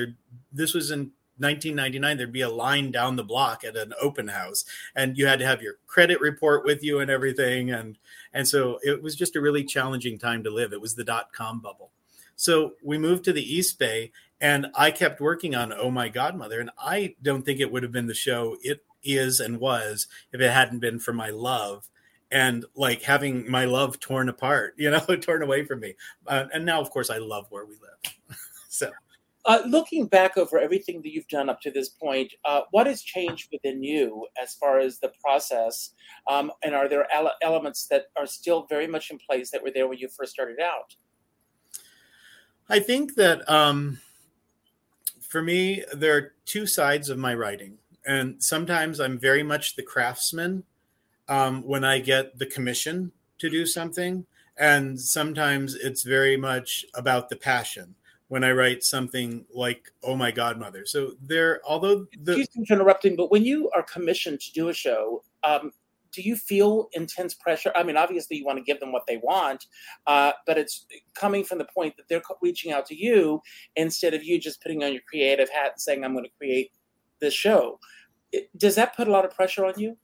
This was in 1999. There'd be a line down the block at an open house, and you had to have your credit report with you and everything. And so it was just a really challenging time to live. It was the dot-com bubble. So we moved to the East Bay, and I kept working on Oh My Godmother. And I don't think it would have been the show it is and was if it hadn't been for my love and like having my love torn apart, you know, torn away from me. And now, of course, I love where we live. So looking back over everything that you've done up to this point, what has changed within you as far as the process? And are there elements that are still very much in place that were there when you first started out? I think that for me, there are two sides of my writing. And sometimes I'm very much the craftsman when I get the commission to do something. And sometimes it's very much about the passion when I write something like Oh My Godmother. So there, although... Excuse me for interrupting, but when you are commissioned to do a show... do you feel intense pressure? I mean, obviously you want to give them what they want, but it's coming from the point that they're reaching out to you instead of you just putting on your creative hat and saying, I'm going to create this show. Does that put a lot of pressure on you?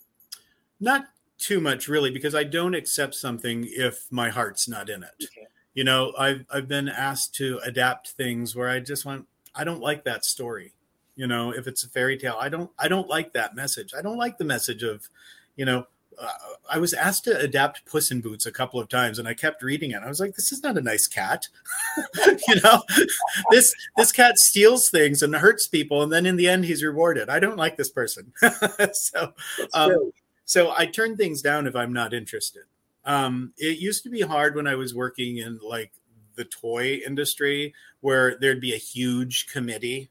Not too much, really, because I don't accept something if my heart's not in it. Okay. You know, I've been asked to adapt things where I just went, I don't like that story. You know, if it's a fairy tale, I don't like that message. I don't like the message of, you know, I was asked to adapt Puss in Boots a couple of times, and I kept reading it. I was like, this is not a nice cat. You know, this cat steals things and hurts people, and then in the end, he's rewarded. I don't like this person. So I turn things down if I'm not interested. It used to be hard when I was working in, like, the toy industry, where there'd be a huge committee.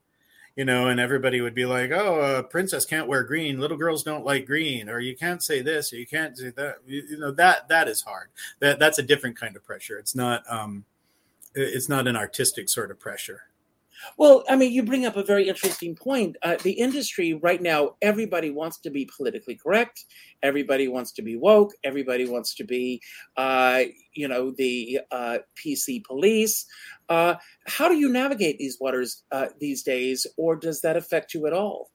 You know, and everybody would be like, oh, a princess can't wear green. Little girls don't like green. Or you can't say this. Or you can't do that. You know, that is hard. That's a different kind of pressure. It's not an artistic sort of pressure. Well, I mean, you bring up a very interesting point. The industry right now, everybody wants to be politically correct. Everybody wants to be woke. Everybody wants to be, the PC police. How do you navigate these waters these days, or does that affect you at all?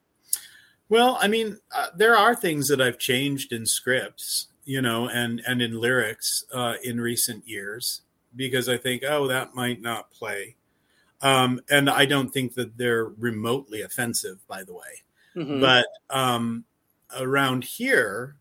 Well, I mean, there are things that I've changed in scripts, you know, and in lyrics in recent years, because I think, oh, that might not play. And I don't think that they're remotely offensive, by the way. Mm-hmm. But around here,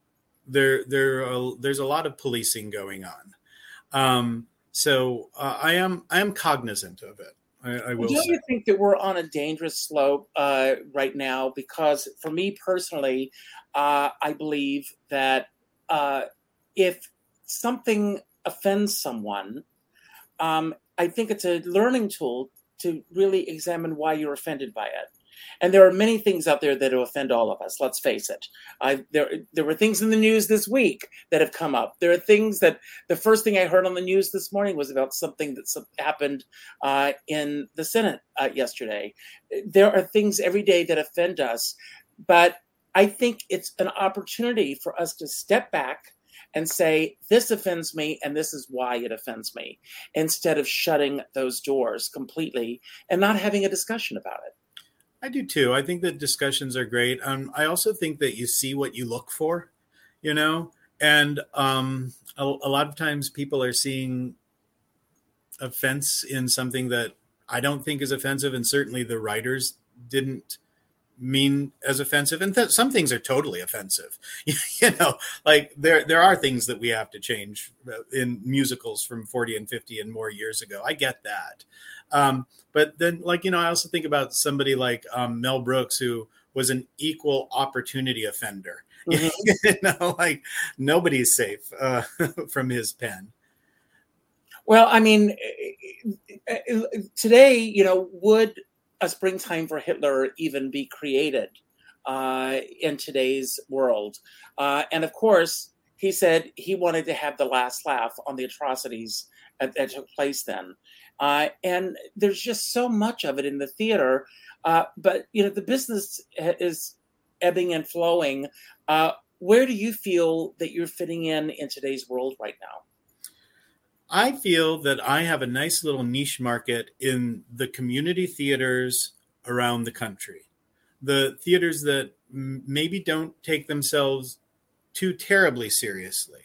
there's a lot of policing going on. So I am cognizant of it. I will. Don't you think that we're on a dangerous slope right now? Because for me personally, I believe that if something offends someone, I think it's a learning tool to really examine why you're offended by it. And there are many things out there that will offend all of us. Let's face it. There were things in the news this week that have come up. There are things that the first thing I heard on the news this morning was about something that happened in the Senate yesterday. There are things every day that offend us. But I think it's an opportunity for us to step back and say, this offends me, and this is why it offends me, instead of shutting those doors completely and not having a discussion about it. I do too. I think that discussions are great. I also think that you see what you look for, you know, and a lot of times people are seeing offense in something that I don't think is offensive. And certainly the writers didn't mean as offensive. And some things are totally offensive. You know, like there are things that we have to change in musicals from 40 and 50 and more years ago. I get that. But then, like, you know, I also think about somebody like Mel Brooks, who was an equal opportunity offender. Mm-hmm. You know, like nobody's safe from his pen. Well, I mean, today, you know, would a Springtime for Hitler even be created in today's world? And of course, he said he wanted to have the last laugh on the atrocities that took place then. And there's just so much of it in the theater. But, you know, the business is ebbing and flowing. Where do you feel that you're fitting in today's world right now? I feel that I have a nice little niche market in the community theaters around the country. The theaters that maybe don't take themselves too terribly seriously.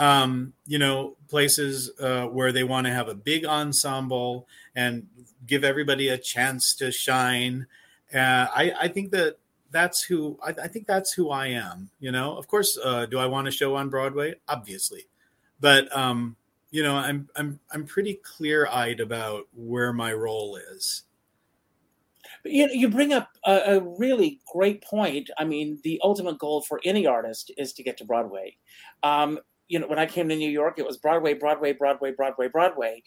You know, places where they want to have a big ensemble and give everybody a chance to shine. I think that that's who I think that's who I am. You know, of course, do I want a show on Broadway? Obviously, but you know, I'm pretty clear-eyed about where my role is. But you bring up a really great point. I mean, the ultimate goal for any artist is to get to Broadway. You know, when I came to New York, it was Broadway, Broadway, Broadway, Broadway, Broadway.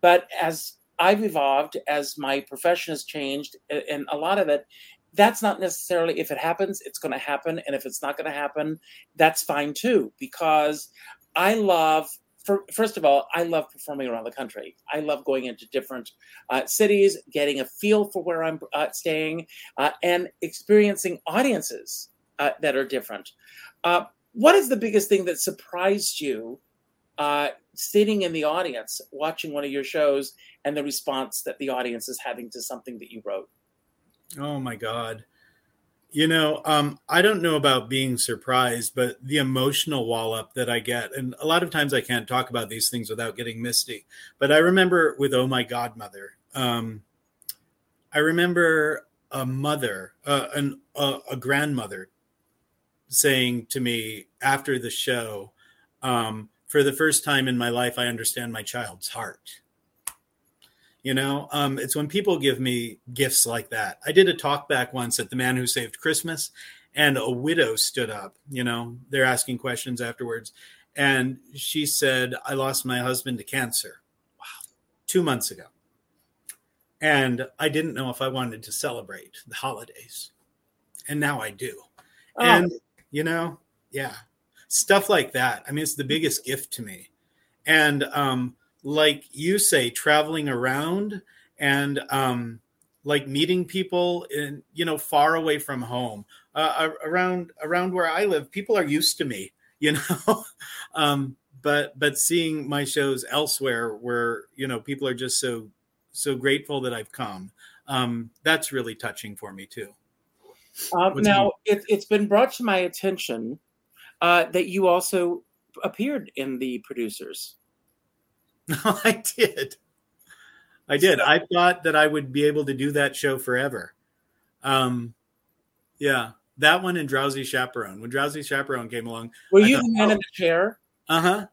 But as I've evolved, as my profession has changed, and a lot of it, that's not necessarily, if it happens, it's going to happen. And if it's not going to happen, that's fine too. Because I love, first of all, I love performing around the country. I love going into different cities, getting a feel for where I'm staying, and experiencing audiences that are different. What is the biggest thing that surprised you sitting in the audience, watching one of your shows, and the response that the audience is having to something that you wrote? Oh, my God. You know, I don't know about being surprised, but the emotional wallop that I get, and a lot of times I can't talk about these things without getting misty, but I remember with Oh My Godmother, I remember a mother, a grandmother, saying to me after the show, for the first time in my life, I understand my child's heart. You know, it's when people give me gifts like that. I did a talk back once at The Man Who Saved Christmas, and a widow stood up. You know, they're asking questions afterwards. And she said, I lost my husband to cancer. Wow. 2 months ago. And I didn't know if I wanted to celebrate the holidays. And now I do. Oh. And you know, yeah, stuff like that. I mean, it's the biggest gift to me. And like you say, traveling around and like meeting people in, you know, far away from home, around where I live, people are used to me, you know, but seeing my shows elsewhere where, you know, people are just so grateful that I've come. That's really touching for me, too. Now, it's been brought to my attention that you also appeared in The Producers. I did. I thought that I would be able to do that show forever. Yeah, that one and Drowsy Chaperone. When Drowsy Chaperone came along, were you the man in the chair? Uh huh.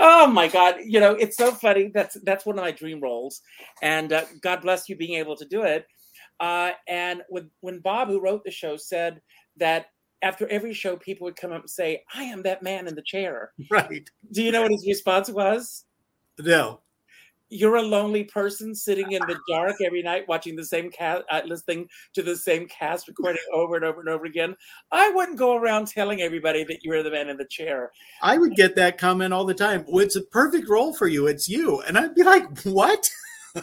Oh my God. You know, it's so funny. That's one of my dream roles. And God bless you being able to do it. And when Bob, who wrote the show, said that after every show, people would come up and say, I am that man in the chair. Right. Do you know what his response was? No. You're a lonely person sitting in the dark every night watching the same cast, listening to the same cast recording over and over and over again. I wouldn't go around telling everybody that you were the man in the chair. I would get that comment all the time. Well, it's a perfect role for you. It's you. And I'd be like, what?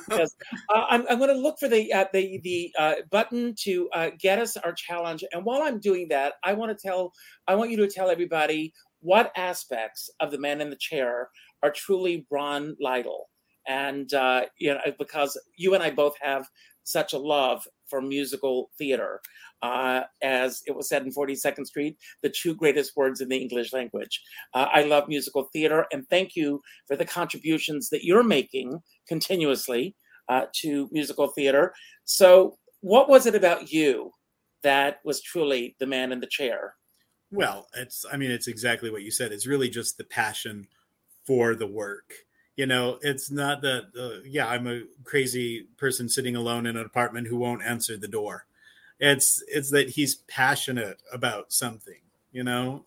Yes. I'm going to look for the button to get us our challenge. And while I'm doing that, I want you to tell everybody what aspects of the man in the chair are truly Ron Lytle. And, you know, because you and I both have such a love for musical theater, as it was said in 42nd Street, the two greatest words in the English language. I love musical theater, and thank you for the contributions that you're making continuously to musical theater. So what was it about you that was truly the man in the chair? Well, it's exactly what you said. It's really just the passion for the work. You know, it's not that, I'm a crazy person sitting alone in an apartment who won't answer the door. It's that he's passionate about something, you know.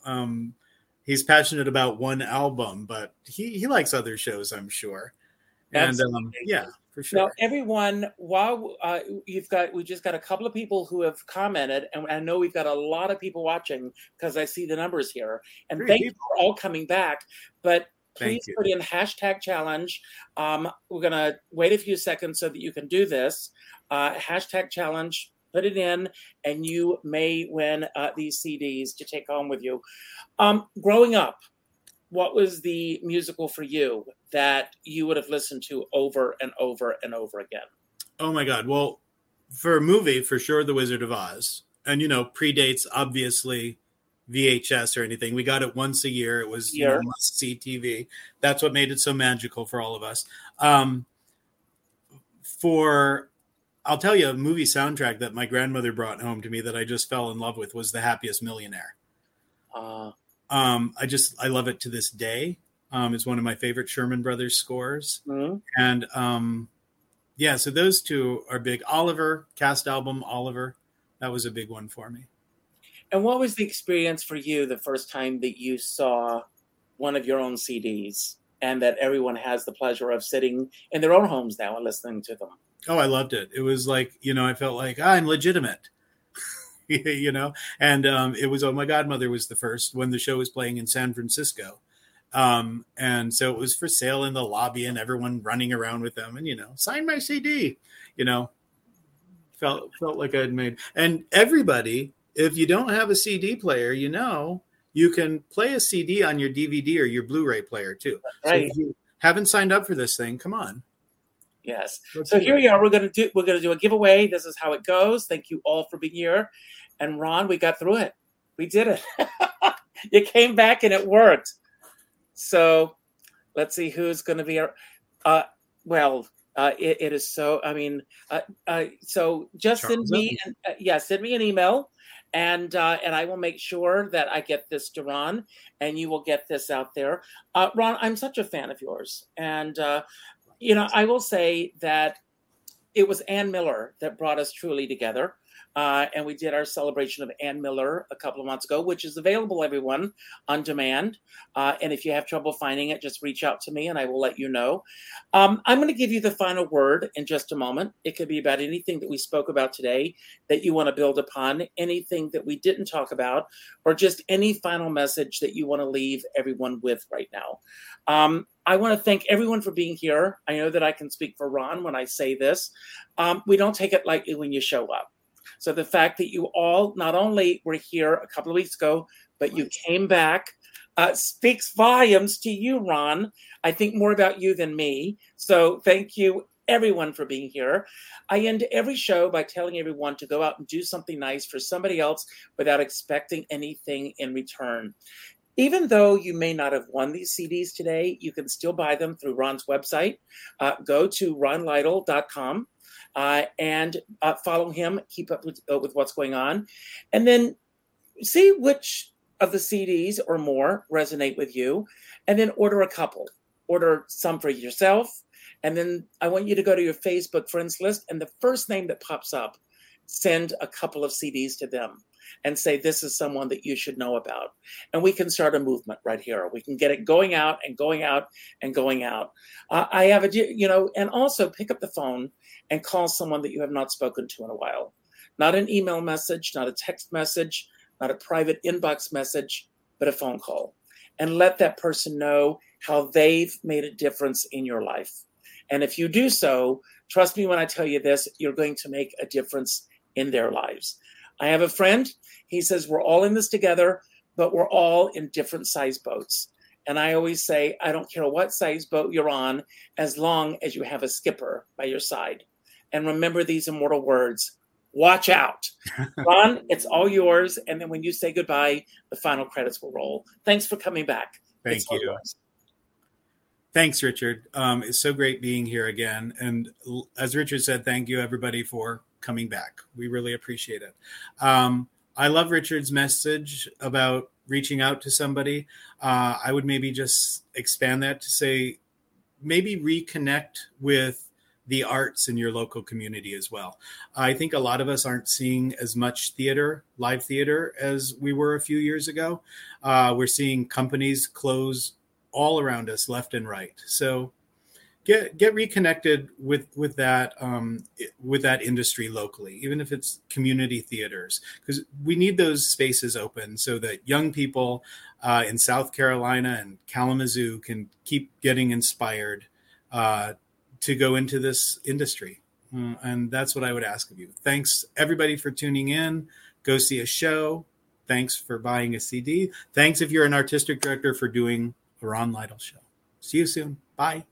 He's passionate about one album, but he likes other shows, I'm sure. Absolutely. And for sure. Now, everyone, while we just got a couple of people who have commented, and I know we've got a lot of people watching because I see the numbers here. And thank you for all coming back. But please put in hashtag challenge. We're going to wait a few seconds so that you can do this. Hashtag challenge, put it in, and you may win these CDs to take home with you. Growing up, what was the musical for you that you would have listened to over and over and over again? Oh, my God. Well, for a movie, for sure, The Wizard of Oz. And, you know, predates, obviously, VHS or anything. We got it once a year. It was must-see TV. That's what made it so magical for all of us. I'll tell you, a movie soundtrack that my grandmother brought home to me that I just fell in love with was The Happiest Millionaire. I love it to this day. It's one of my favorite Sherman Brothers scores. Mm-hmm. And so those two are big. Oliver, cast album Oliver. That was a big one for me. And what was the experience for you the first time that you saw one of your own CDs and that everyone has the pleasure of sitting in their own homes now and listening to them? Oh, I loved it. It was like, you know, I felt like I'm legitimate, you know, and it was Oh My Godmother was the first when the show was playing in San Francisco. And so it was for sale in the lobby and everyone running around with them and, you know, sign my CD, you know, felt like I'd made. And everybody... If you don't have a CD player, you know, you can play a CD on your DVD or your Blu-ray player, too. Right. So if you haven't signed up for this thing, come on. Yes. So here we are. We're going to do a giveaway. This is how it goes. Thank you all for being here. And, Ron, we got through it. We did it. You came back and it worked. So let's see who's going to be our it is so, I mean, so just Charles send me an email. And I will make sure that I get this to Ron, and you will get this out there. Ron, I'm such a fan of yours. And, you know, I will say that it was Ann Miller that brought us truly together. And we did our celebration of Ann Miller a couple of months ago, which is available, everyone, on demand. And if you have trouble finding it, just reach out to me and I will let you know. I'm going to give you the final word in just a moment. It could be about anything that we spoke about today that you want to build upon, anything that we didn't talk about, or just any final message that you want to leave everyone with right now. I want to thank everyone for being here. I know that I can speak for Ron when I say this. We don't take it lightly when you show up. So the fact that you all not only were here a couple of weeks ago, but you came back speaks volumes to you, Ron. I think more about you than me. So thank you, everyone, for being here. I end every show by telling everyone to go out and do something nice for somebody else without expecting anything in return. Even though you may not have won these CDs today, you can still buy them through Ron's website. Go to ronlytle.com. And follow him, keep up with what's going on, and then see which of the CDs or more resonate with you, and then order a couple. order some for yourself. And then I want you to go to your Facebook friends list, and the first name that pops up, send a couple of CDs to them and say, this is someone that you should know about. And we can start a movement right here. We can get it going out and going out and going out. I have a, you know, and also pick up the phone and call someone that you have not spoken to in a while. Not an email message, not a text message, not a private inbox message, but a phone call. And let that person know how they've made a difference in your life. And if you do so, trust me when I tell you this, you're going to make a difference in their lives. I have a friend, he says, we're all in this together, but we're all in different size boats. And I always say, I don't care what size boat you're on, as long as you have a skipper by your side. And remember these immortal words, watch out. Ron, it's all yours. And then when you say goodbye, the final credits will roll. Thanks for coming back. Thank you. Thanks, Richard. It's so great being here again. And as Richard said, thank you, everybody, for coming back. We really appreciate it. I love Richard's message about reaching out to somebody. I would maybe just expand that to say, maybe reconnect with the arts in your local community as well. I think a lot of us aren't seeing as much theater, live theater, as we were a few years ago. We're seeing companies close all around us, left and right. So get reconnected with that industry locally, even if it's community theaters, because we need those spaces open so that young people in South Carolina and Kalamazoo can keep getting inspired to go into this industry. And that's what I would ask of you. Thanks, everybody, for tuning in. Go see a show. Thanks for buying a CD. Thanks if you're an artistic director for doing a Ron Lytle show. See you soon. Bye.